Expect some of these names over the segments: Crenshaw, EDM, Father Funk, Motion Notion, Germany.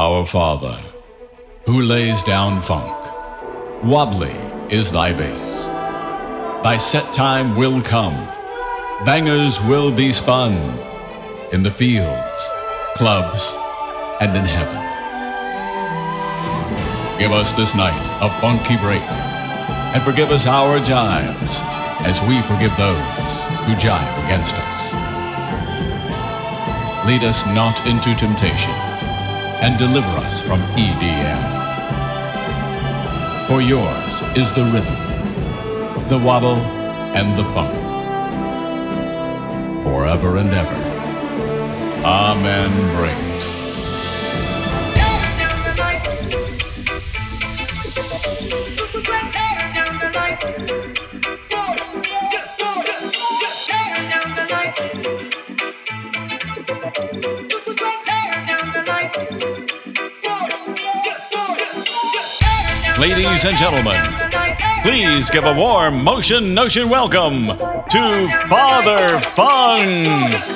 Our Father, who lays down funk, wobbly is thy bass. Thy set time will come, bangers will be spun, in the fields, clubs, and in heaven. Give us this night of funky break, and forgive us our jibes, as we forgive those who jibe against us. Lead us not into temptation, and deliver us from EDM. For yours is the rhythm, the wobble, and the funk, forever and ever. Amen brings. Ladies and gentlemen, please give a warm Motion Notion welcome to Father Funk.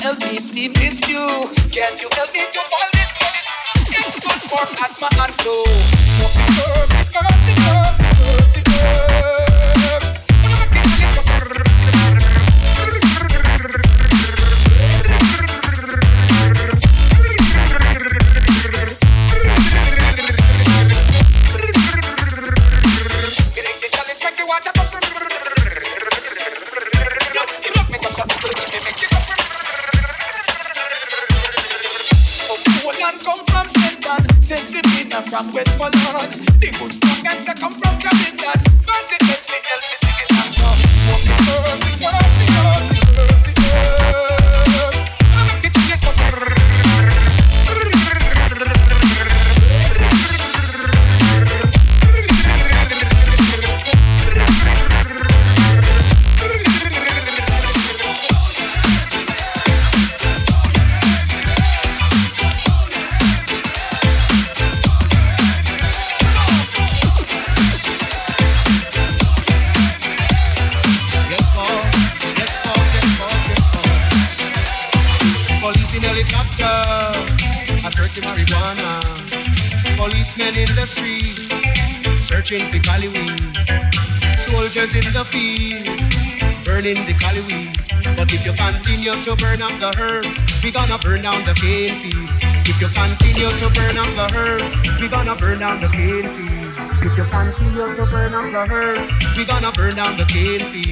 Help me steep this stew. Can't you help me to boil this? form, asthma and flow. Smoke the herbs, the herbs, the herbs, the herbs. When I make it, it's just. We make the chalice, make the water from West London. The good strong gangster come from Cleveland. But the sexy LP singers and show. Smoke the herbs, the herbs, the herbs, the herbs, the herbs. I make the chilies go. Marijuana, policemen in the street, searching for cali weed, soldiers in the field, burning the cali weed. But if you continue to burn up the herbs, we gonna burn down the cane fields. If you continue to burn up the herbs, we gonna burn down the cane fields. If you continue to burn up the herbs, we gonna burn down the cane fields.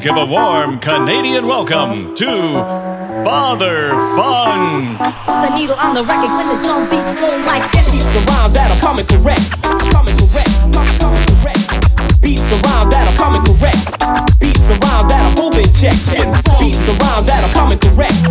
Give a warm Canadian welcome to Father Funk. Put the needle on the record when the drum beats go like this. Beats the rhymes that are coming correct. Coming correct. Coming correct. Beats the rhymes that are coming correct. Beats the rhymes that are moving check. Beats the rhymes that are coming correct.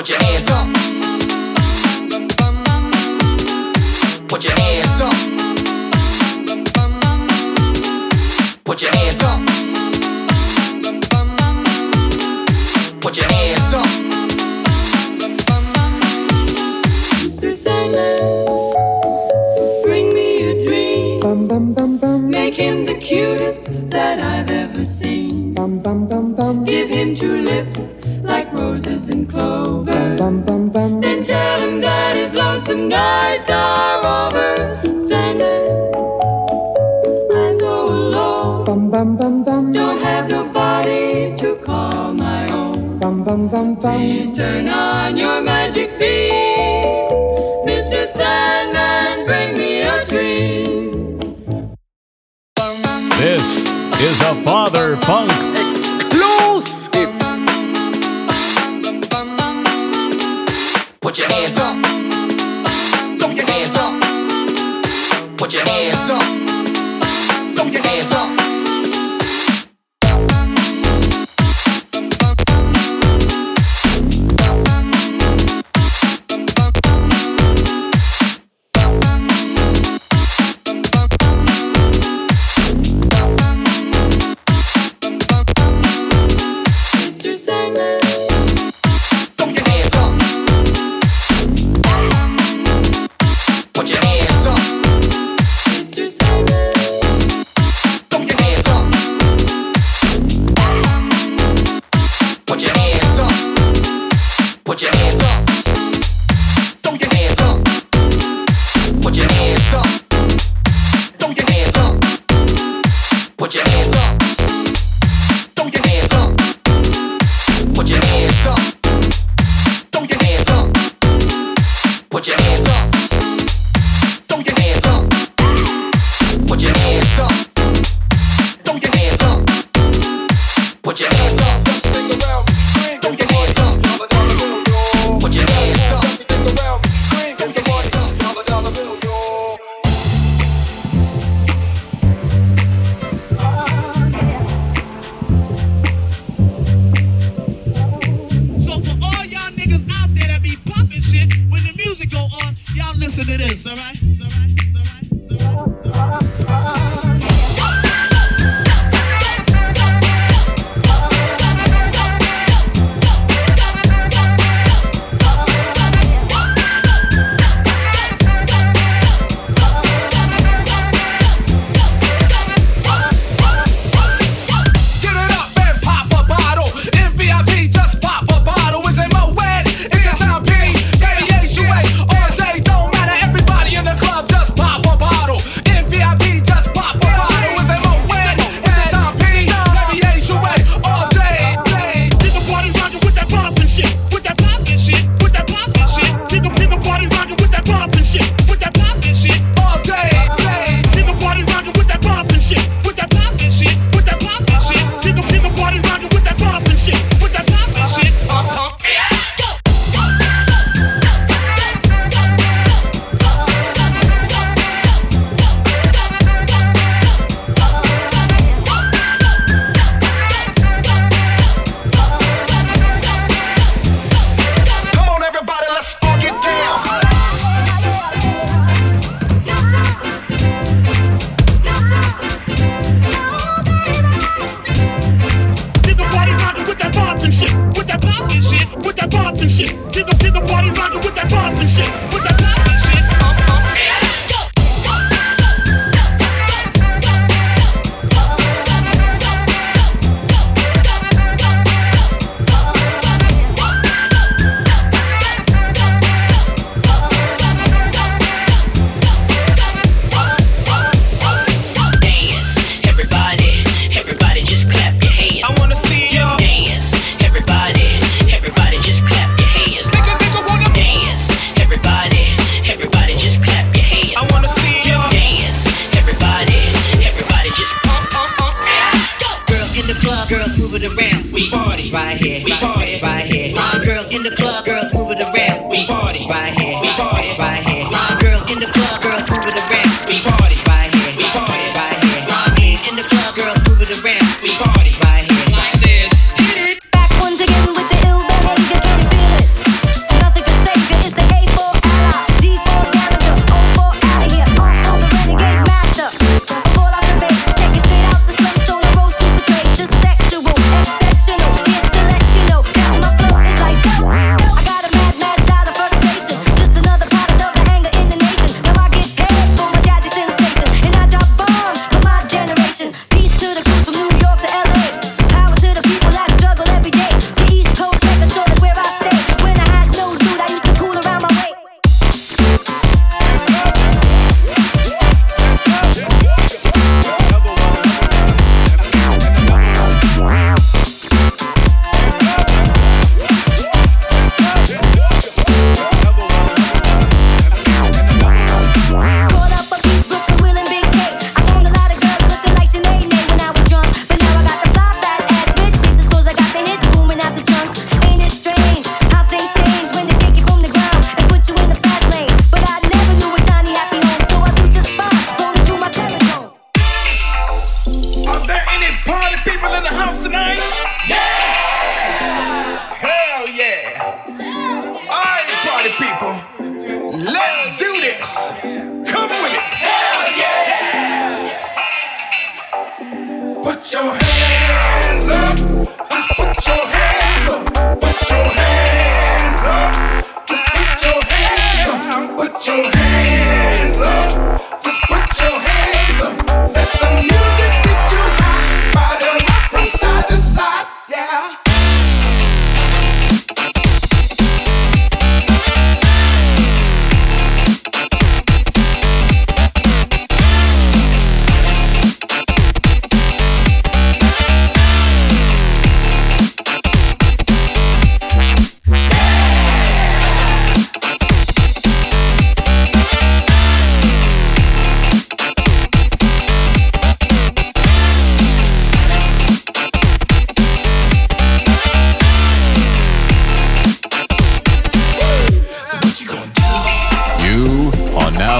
Put your hands up. Put your hands up. Put your hands up. Put your hands up. Bring me a dream. Make him the cutest that I've ever seen. Give him two lips like roses and clover. Then tell him that his lonesome nights are over. Sandman, I'm so alone. Don't have nobody to call my own. Please turn on your magic beam. Mr. Sandman, bring me a dream. This is a Father Funk exclusive. Put your hands up. Throw your hands up. Put your hands up. Throw your hands up. Mr. Sandman. Put your hands up. Throw your hands up. Put your hands up. Throw your hands up. Put your hands up. Throw your hands up. Put your hands up. Throw your hands up. Put your hands up. Throw your hands up. Put your hands up. Throw your hands up. Put your hands up. Back once again with the ill that hate, you can't feel it.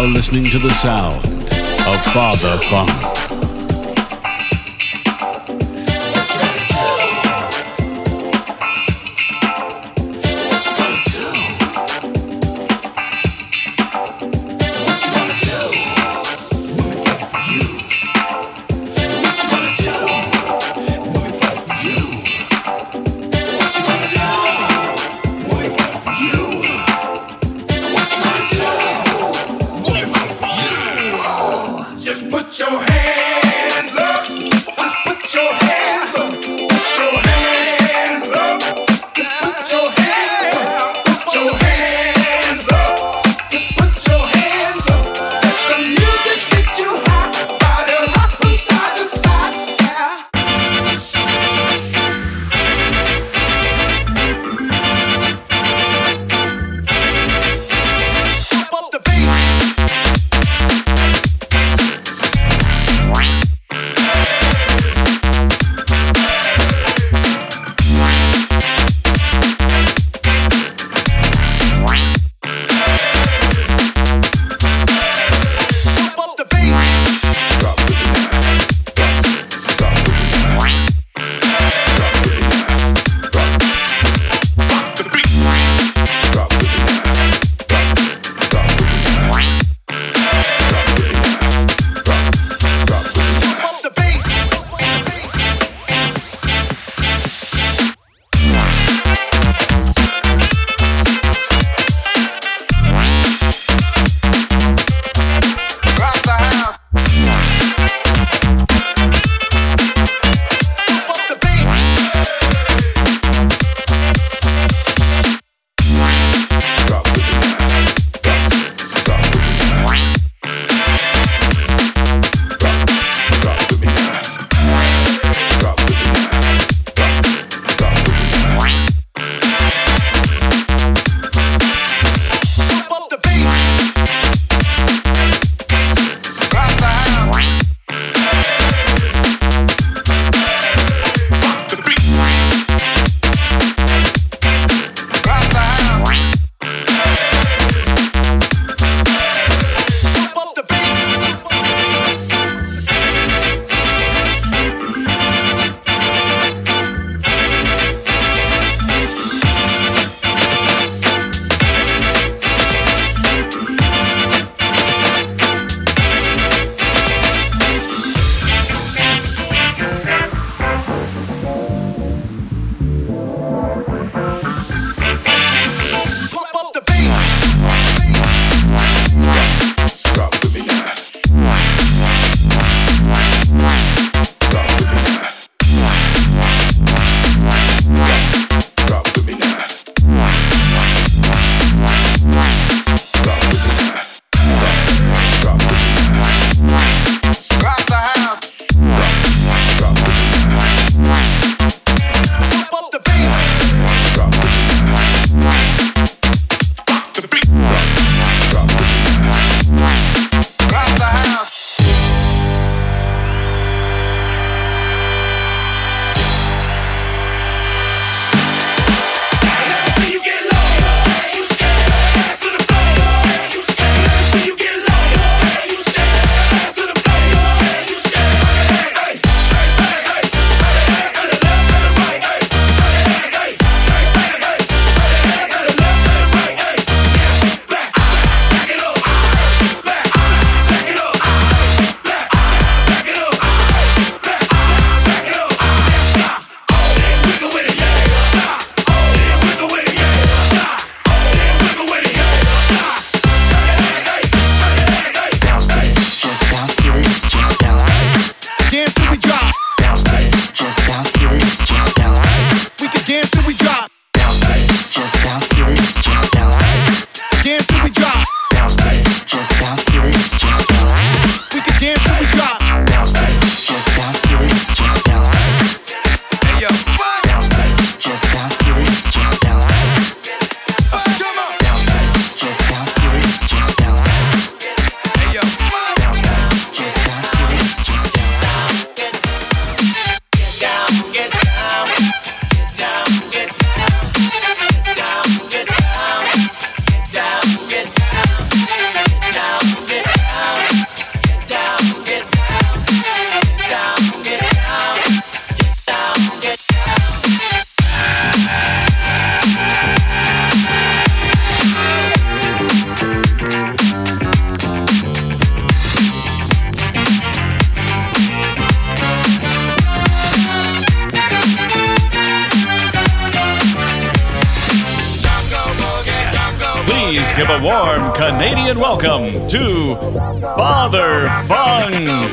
now listening to the sound of Father Funk. Just put your hands please give a warm Canadian welcome to Father Funk.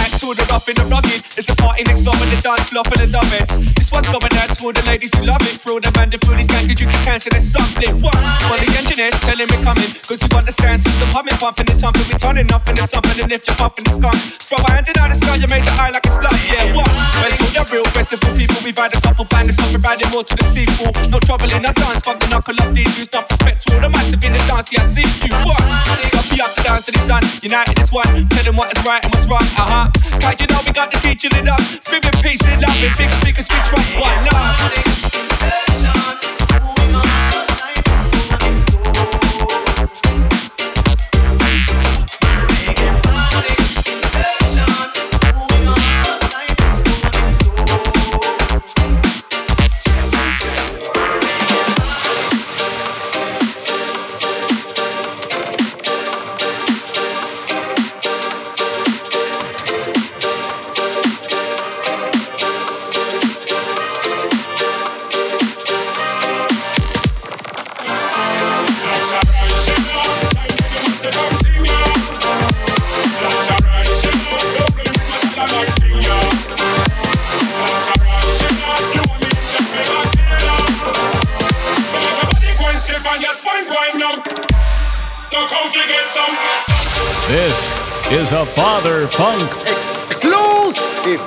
At 2 through the rough in the rugged. It's a party next door with the dance floor for the lovers. This one's going out for the ladies who love it. Throw the man, the foodies can't get you can cancel and stop it. What? For the engineers, tell him we're coming. Cause you want the sound system humming, pumping and thumping. We're turning up in the something and if you're pumping the skunk. Throw a hand in out the sky, you make the eye like a slut. Yeah, what? Well, it's all the real festival people. We've had a couple bandits, but we're riding more to the sequel. No trouble in our dance, fuck the knuckle up these dudes. Not respectful, the massive in the dance, yeah, I see you. What? Copy up the dance and it's done. United is one, tell them what is right and what's wrong. Cause you know we got the teaching it up. Screaming peace and love and big speakers we trust one love. This is a Father Funk exclusive.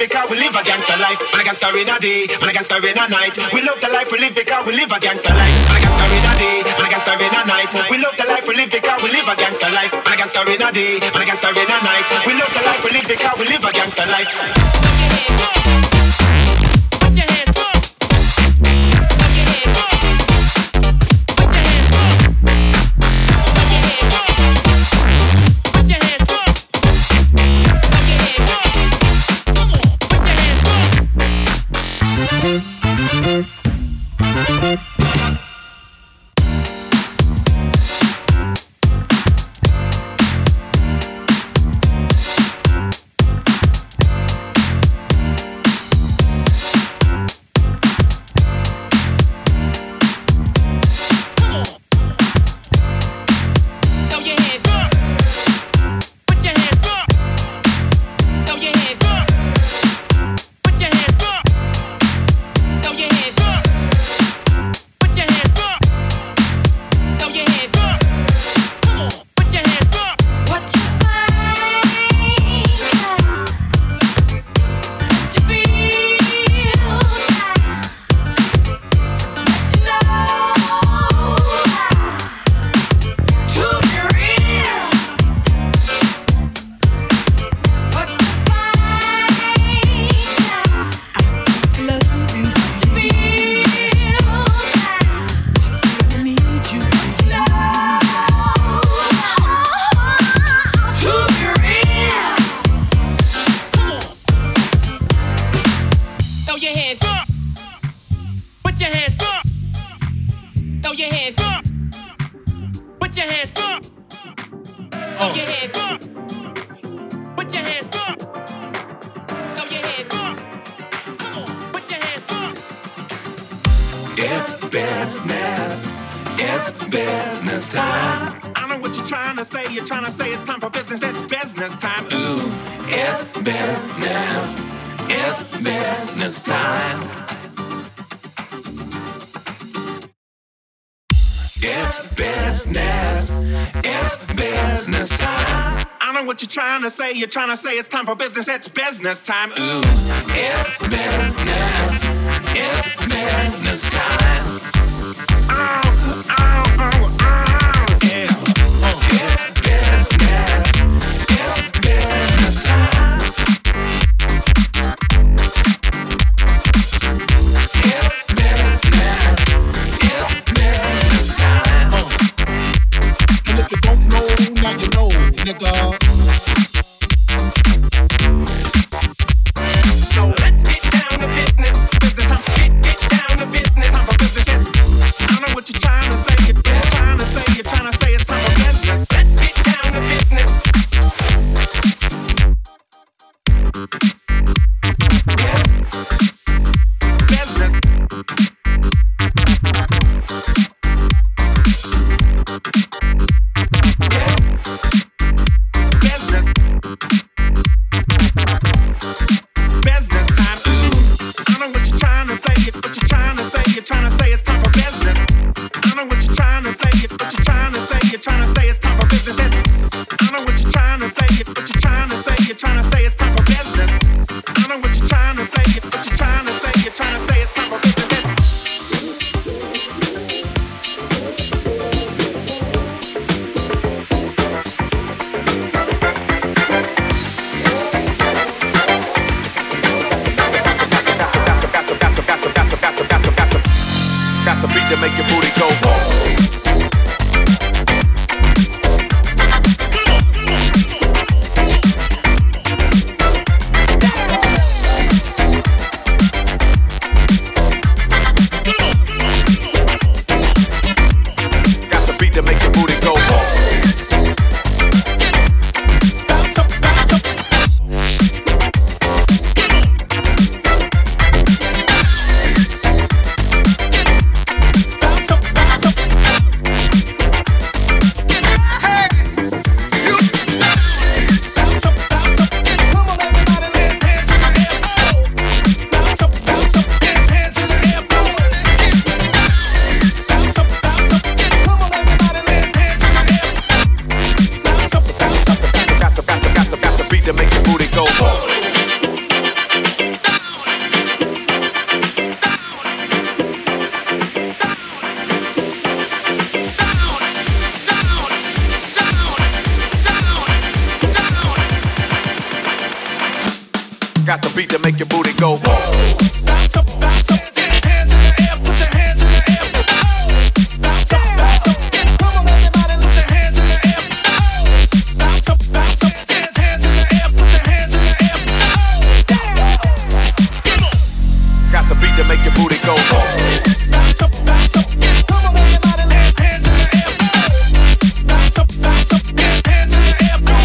because we live a gangster life. Man a gangster in a day, man a gangster in a night. We love the life we live because we live a gangster life. Man a gangster in a day, man a gangster in a night. We love the life we live because we live a gangster life. Man a gangster in a day, man a gangster in a night. We love the life we live because we live a gangster life. You're trying to say it's time for business, it's business time. Ooh, it's business time. Oh, oh, oh, oh, yeah. Oh, it's business time. It's business time. Oh. And if you don't know, now you know, nigga. to make your booty go. Whoa. Bounce up, bounce up. Get your hands in the air, put your hands in the air. Oh. Bounce up, bounce up. Get, come on, everybody, lift your hands in the air. Oh. Bounce up, bounce up. Get your hands in the air, put your hands in the air. Oh. Get on. Got the beat to make your booty go. Whoa. Bounce up, bounce up. Get, come on, everybody, lift your hands in the air. Oh. Bounce up, bounce up. Get your hands in the air.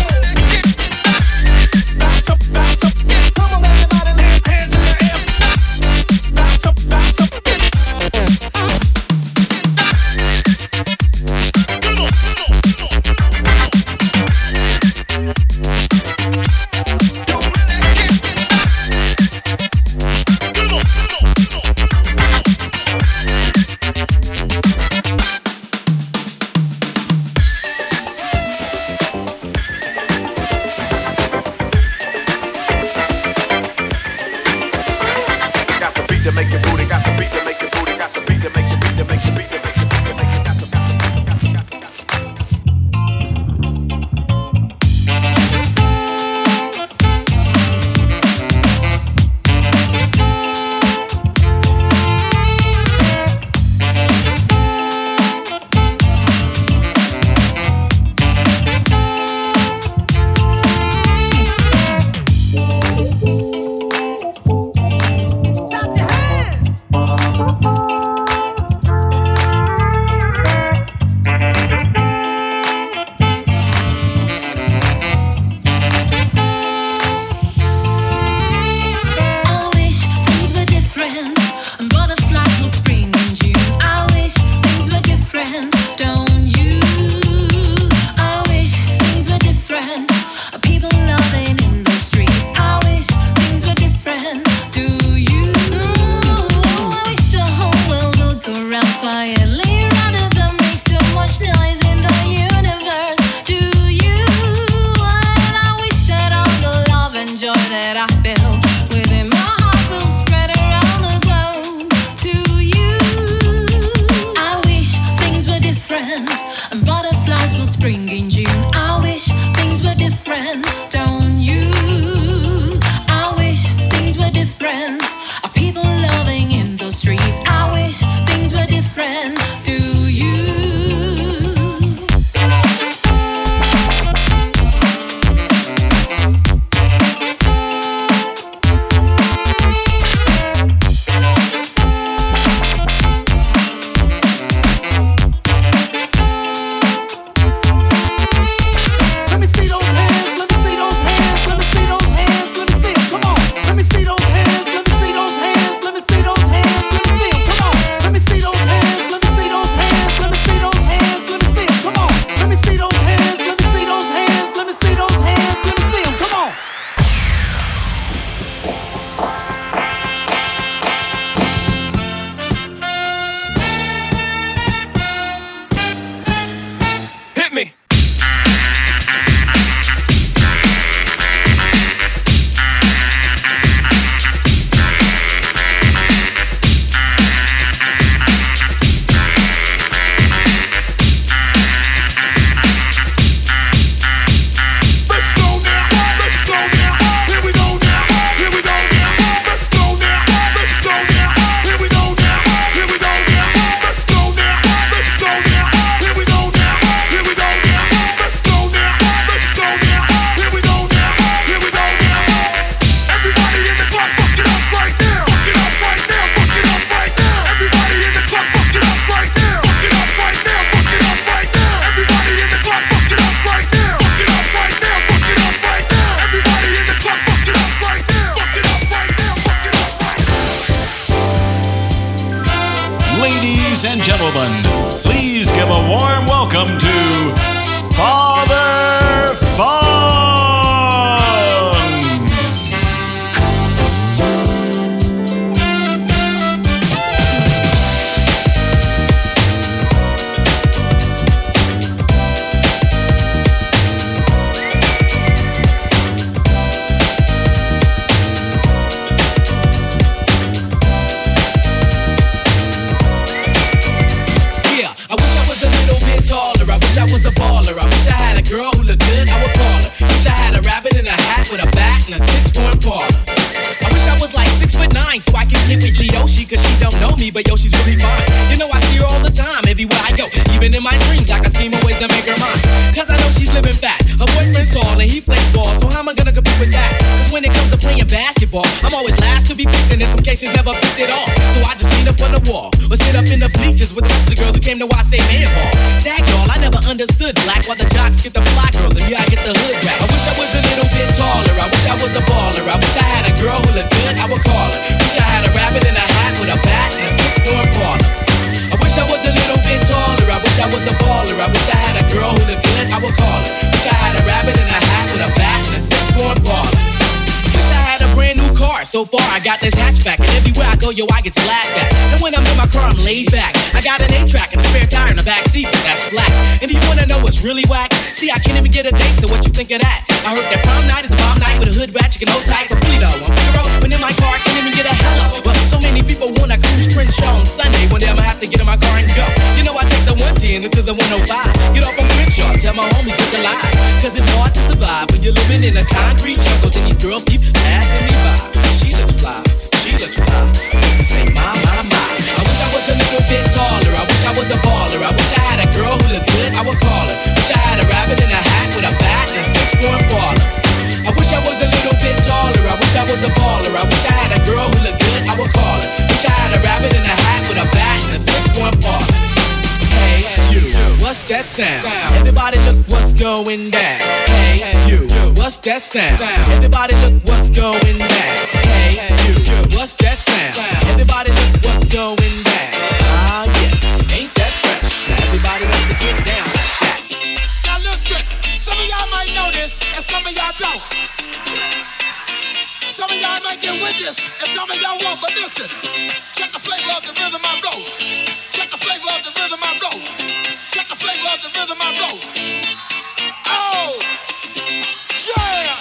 mine, so I can get with Leoshi, cause she don't know me, but yo, she's really fine. You know I see her all the time, everywhere I go. Even in my dreams, I can scheme ways to make her mine. Cause I know she's living fat, her boyfriend's tall and he plays ball, so how am I gonna compete with that? Cause when it comes to playing basketball, I'm always last to be picked, and in some cases never picked at all. So I just lean up on the wall, or sit up in the bleachers with the rest of the girls who came to watch their man ball. Dag y'all, I never understood black, while the jocks get the fly girls, and yeah, I get the hood rap. I wish I was a little bit taller, I wish I was a baller, I wish I had a girl who looked good, I would call her. Wish I had a rabbit in a hat with a bat and a 6-door baller. I wish I was a little bit taller, I wish I was a baller, I wish I had a girl who looked good, I would call her. Wish I had a rabbit in a hat with a bat and a 6-door baller. Wish I had a brand new car, so far I got this hatchback, and everywhere I go, yo, I get slapped at. And when I'm in my car, I'm laid back. I got an 8-track and a spare tire in the backseat, but that's flat. And do you wanna know what's really whack? See, I can't even get a date, so what you think of that? I heard that prom night is the bomb night with a hood rat, you can hold tight, but really though, I'm hero, but in my car I can't even get a hell up. Well, so many people wanna cruise Crenshaw on Sunday, one day I'ma have to get in my car and go. You know I take the 110 into the 105, get off on Crenshaw, tell my homies look alive. Cause it's hard to survive when you're living in a concrete jungle, and these girls keep passing me by. She looks fly, she looks fly, say my. I wish I was a little bit taller, I wish I was a baller, I wish I had a girl who looked good, I would call her. Wish I had a rabbit in a hat with a bat and a 6-foot baller. I wish I was a little bit taller, I wish I was a baller, I wish I had a girl who looked good, I would call her. Wish I had a rabbit in a hat with a bat and a 6-foot baller. Hey, you, what's that sound? Everybody look what's going down. Hey, you, what's that sound? Everybody look what's going down. Hey, you, what's that sound? Everybody look what's going down. Ah, yes, ain't that fresh? Now everybody wants to get down like that. Now listen, some of y'all might know this, and some of y'all don't. Some of y'all might get with this, and some of y'all won't, but listen. Check the flavor of the rhythm I wrote. Check the flavor of the rhythm I wrote. Check the flavor of the rhythm I wrote. Oh! Yeah!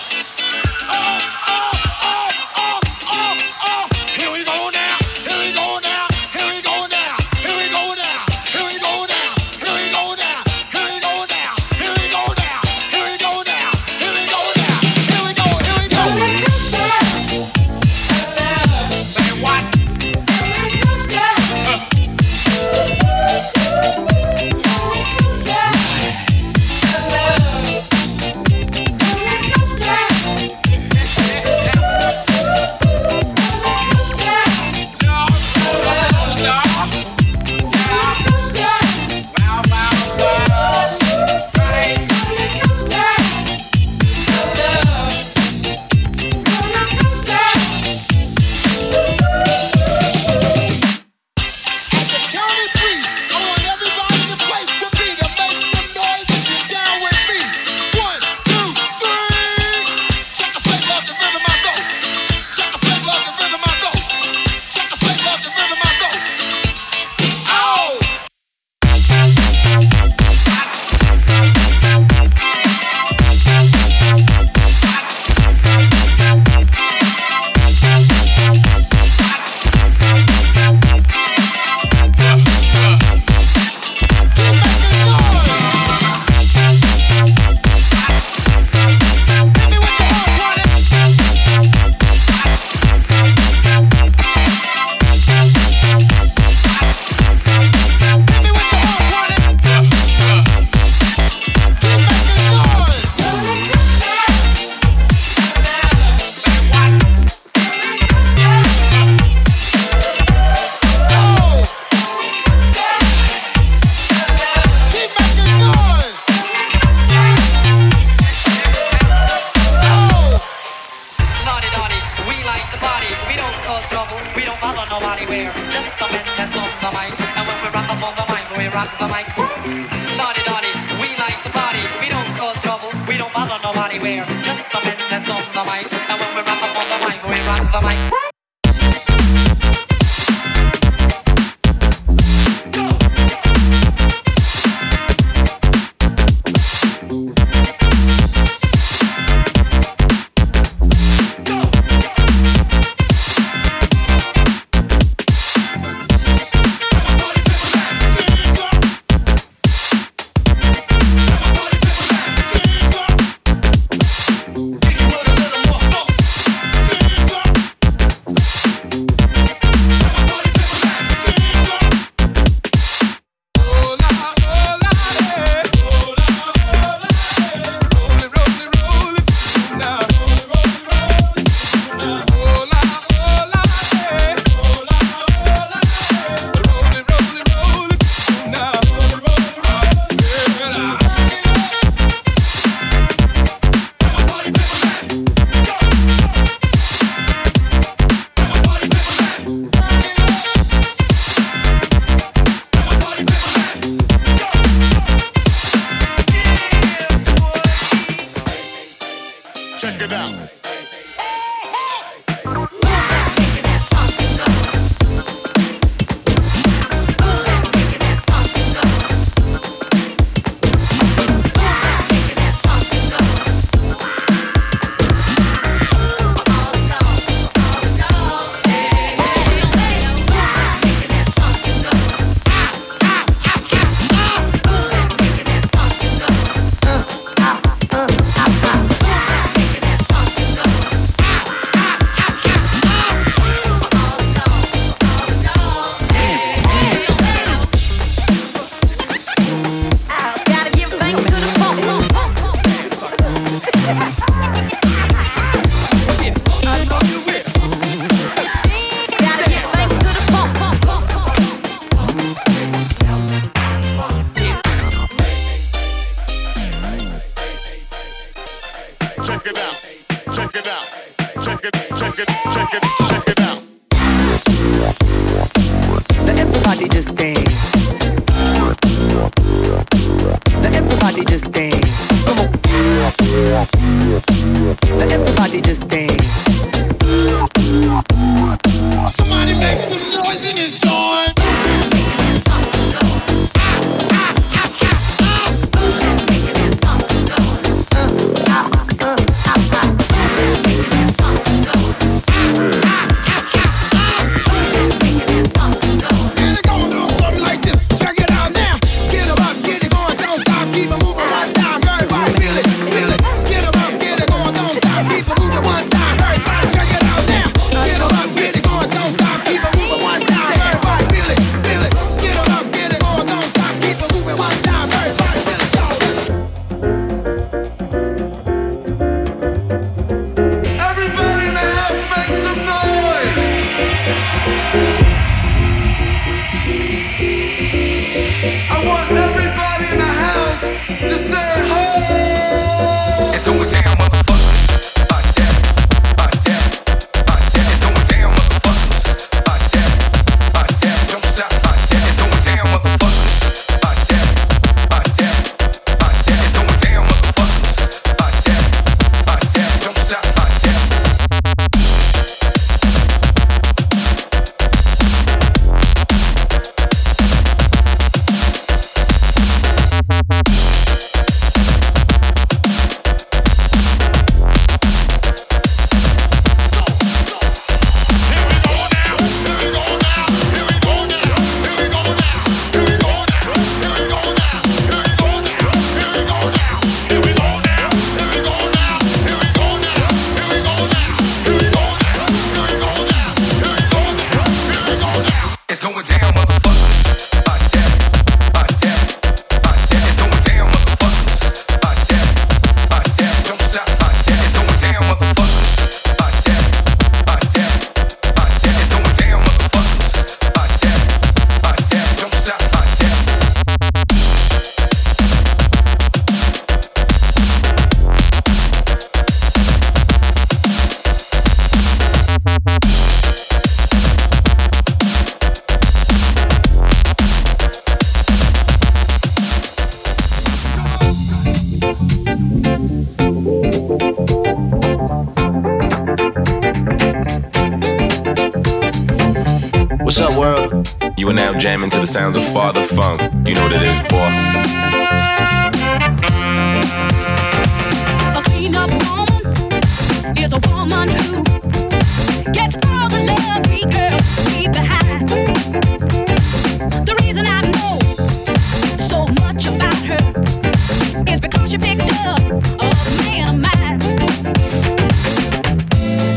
Jamming to the sounds of Father Funk. You know what it is, boy.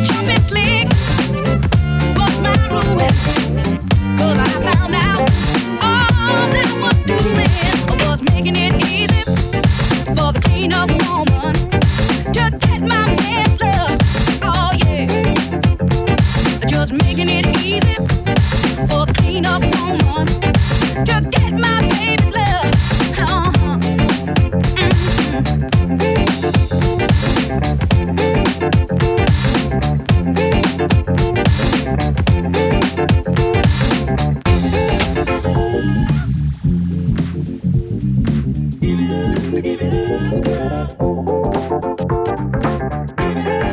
Trumpet slick, but was making it easy for a clean-up woman to get my baby's love. Uh-huh.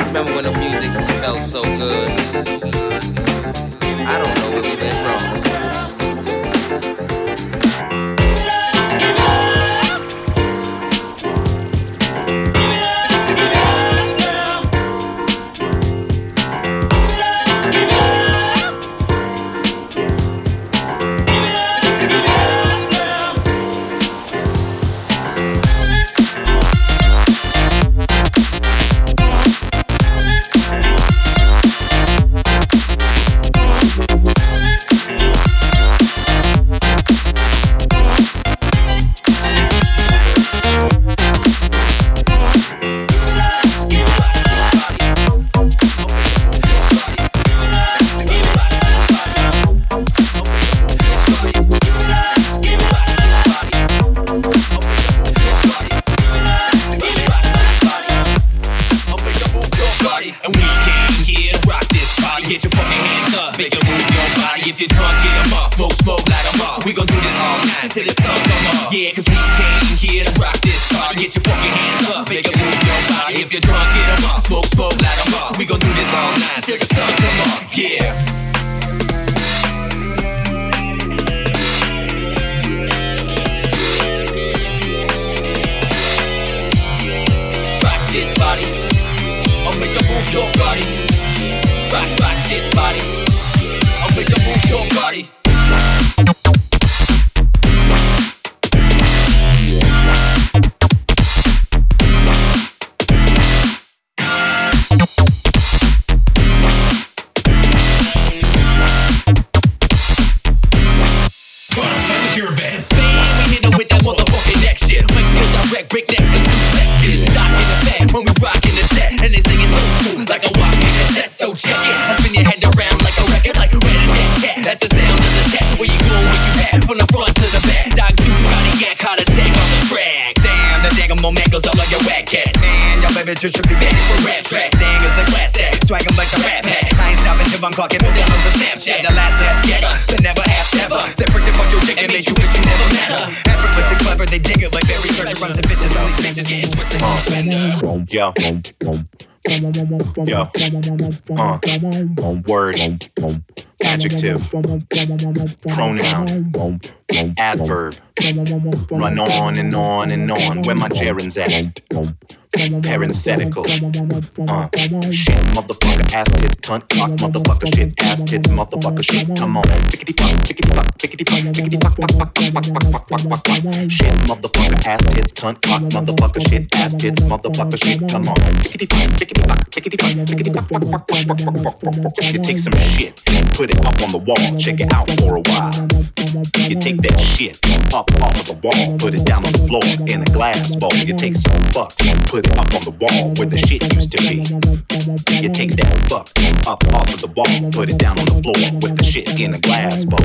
Remember when the music felt so good? I don't know what we went wrong. You should be back for rap tracks. Dang, it's a classic. Swaggin' like a rap pack. I ain't stopping till I'm clocking. Put down on the Snapchat. The last left getter. The never asked ever. They pricked up on your dick and made you wish you never met her. Effortlessly clever, they dig it like very treasure. Runs and bitches on these benches getting twisted on the fender. Yeah. Yeah. Word. Adjective. Pronoun. Adverb. Run on and on and on. Where my gerunds at? Parenthetical. Shit, motherfucker, ass tits, cunt, cock, motherfucker, shit, ass tits, motherfucker, shit. Come on, pickety fuck, pickety fuck, pickety fuck, pickety fuck, fuck, fuck, fuck, fuck, fuck, fuck, fuck. Shit, motherfucker, ass tits, cunt, cock, motherfucker, shit, ass tits, motherfucker, shit. Come on, pickety fuck, pickety fuck, pickety fuck, pickety fuck, fuck, fuck, fuck, fuck, fuck, fuck. You take some shit, put it up on the wall, check it out for a while. You take that shit up off of the wall, put it down on the floor in a glass bowl. You take some fuck, put it up on the wall where the shit used to be. You take that fuck up off of the wall, put it down on the floor with the shit in a glass bowl.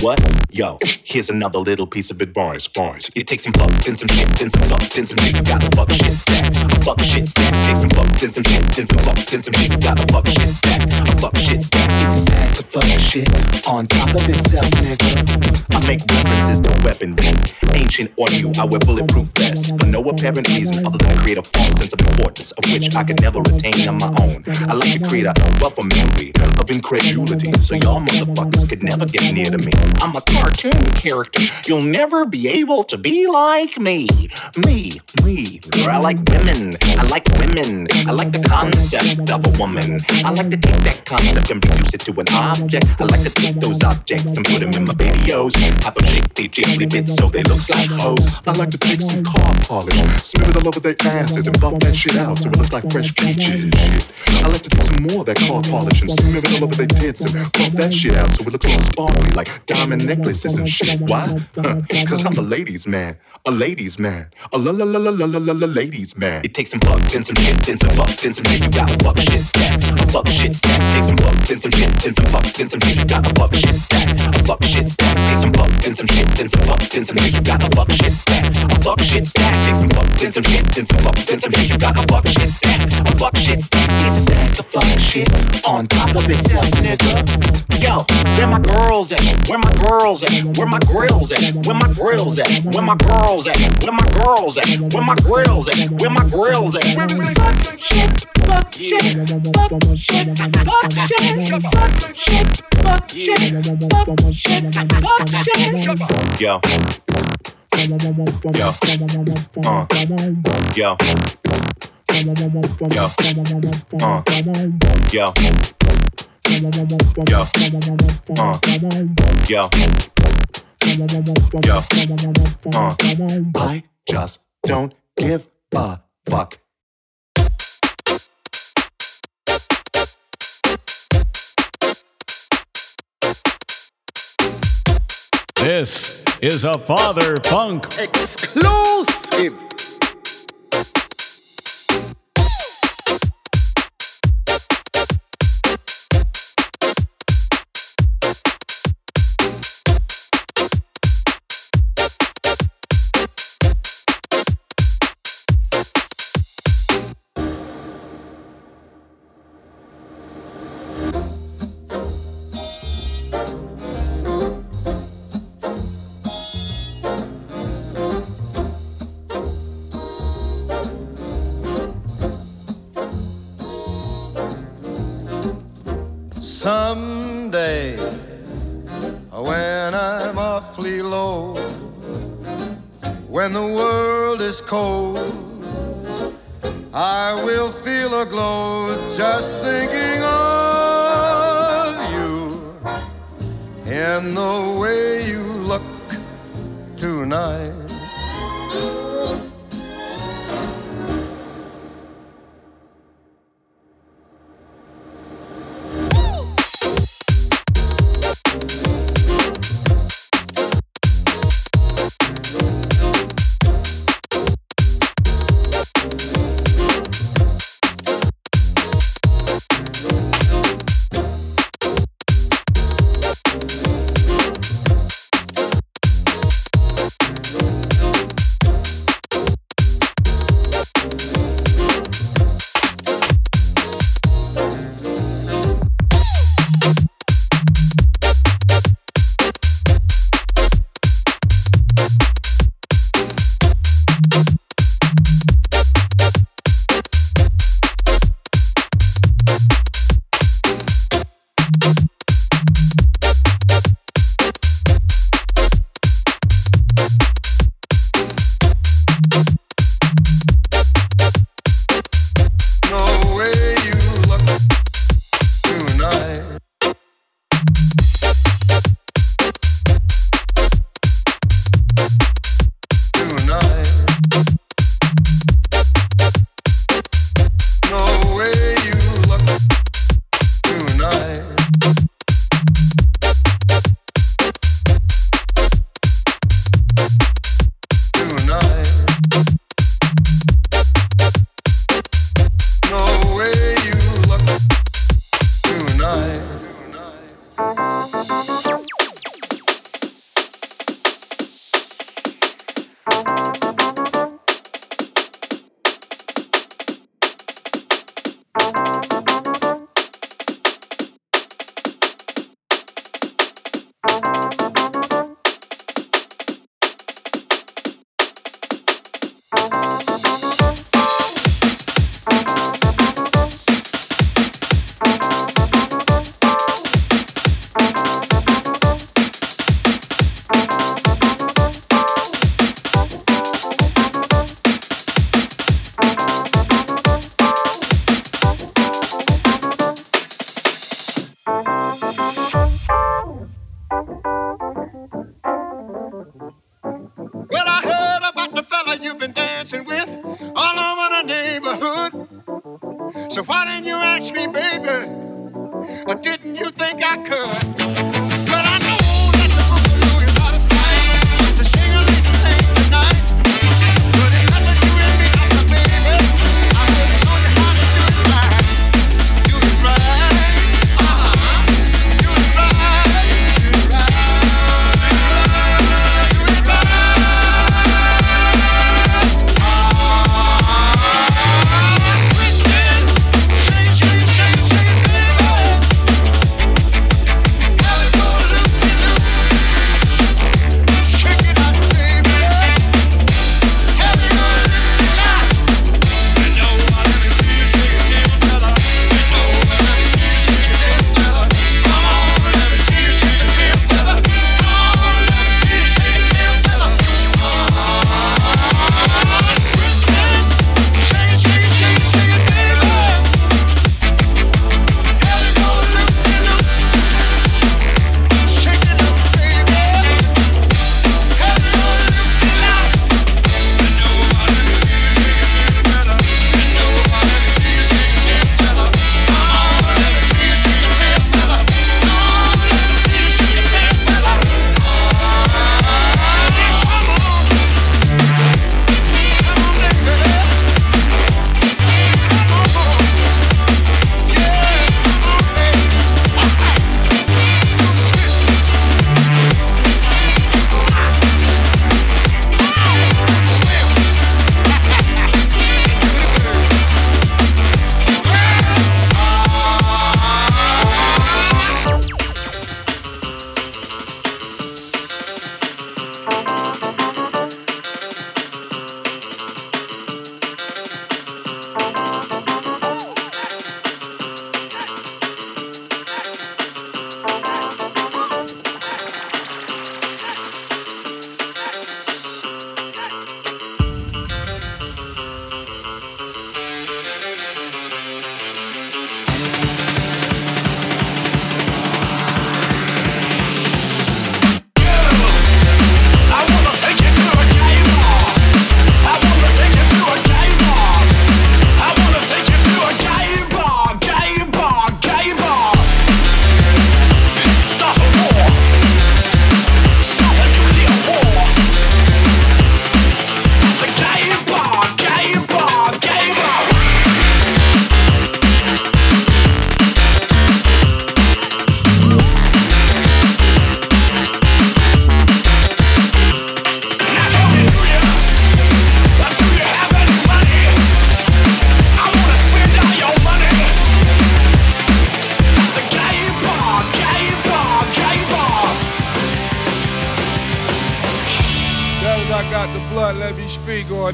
What? Yo, here's another little piece of advice. You take some fuck, then some shit, then some fuck, then some shit. Got the fuck shit stacked. Fuck shit stacked. Take some fuck, then some shit, then some fuck, then some shit. Got the fuck shit stacked. Fuck shit stacked. It's a stack to fuck shit on top of itself, nigga. I make references to weaponry, ancient audio. I wear bulletproof vests for no apparent reason other than to create a false sense of importance of which I can never attain on my own. I like to create a buffer memory of incredulity so y'all motherfuckers could never get near to me. I'm a cartoon character. You'll never be able to be like me. Me. Girl, I like women. I like the concept of a woman. I like to take that concept and reduce it to an object. subject. I like to keep those objects and put them in my videos. I don't shake they jiggly bits so they look like hoes. I like to take some car polish, smear it all over their asses and buff that shit out so it looks like fresh peaches. I like to take some more of that car polish and smear it all over their tits and buff that shit out so it looks all sparkly like diamond necklaces and shit. Why? Cause I'm a ladies man, a ladies man, a la la la la la la la ladies man. It takes some bugs and some shit, then some fuck, then some shit. You got fuck shit stack, a fuck shit stack. Take some bugs and some shit, then some fuck, then some shit. You got a fuck shit stack, a fuck shit stack. Take some bugs and some shit, then some fuck, then some shit. You got a fuck shit stack, a fuck shit stack. Take some bugs and some shit, then some fuck, then some shit. You got a fuck shit stack, a fuck shit stack. It's stacked the fuck shit on top of itself, nigga. Yo, where my girls at? Where my girls at? Where my grills at? Where my grills at? Where my girls at? Where my girls at? Where my grills at? Where my grills at? Fuck shit, fuck shit, fuck shit, fuck shit, fuck shit, fuck shit, fuck shit, fuck shit, fuck shit. Yo, yo, yo, yo, yo, yo, I just don't give a fuck. This is a Father Funk exclusive. Someday, when I'm awfully low, when the world is cold, I will feel a glow just thinking of you and the way you look tonight. So why didn't you ask me, baby? Or didn't you think I could? But I know that the fool is out of sight. The singer leaves the thing tonight. But it's not that you and me like a baby. I really know you how to do it right. Do it right. Do it right. Do it right. Do it right. Do it right.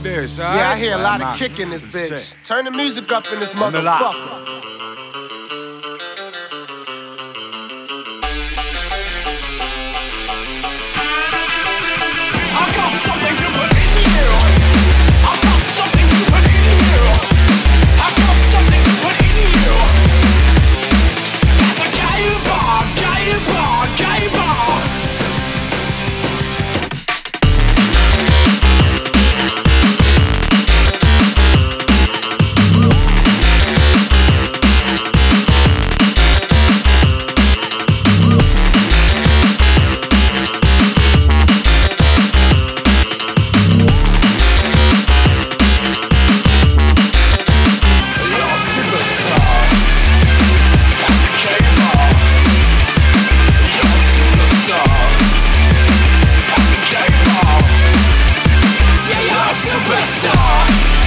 This, right? Yeah, I hear a lot of kick in this bitch. Turn the music up in this motherfucker. Superstar!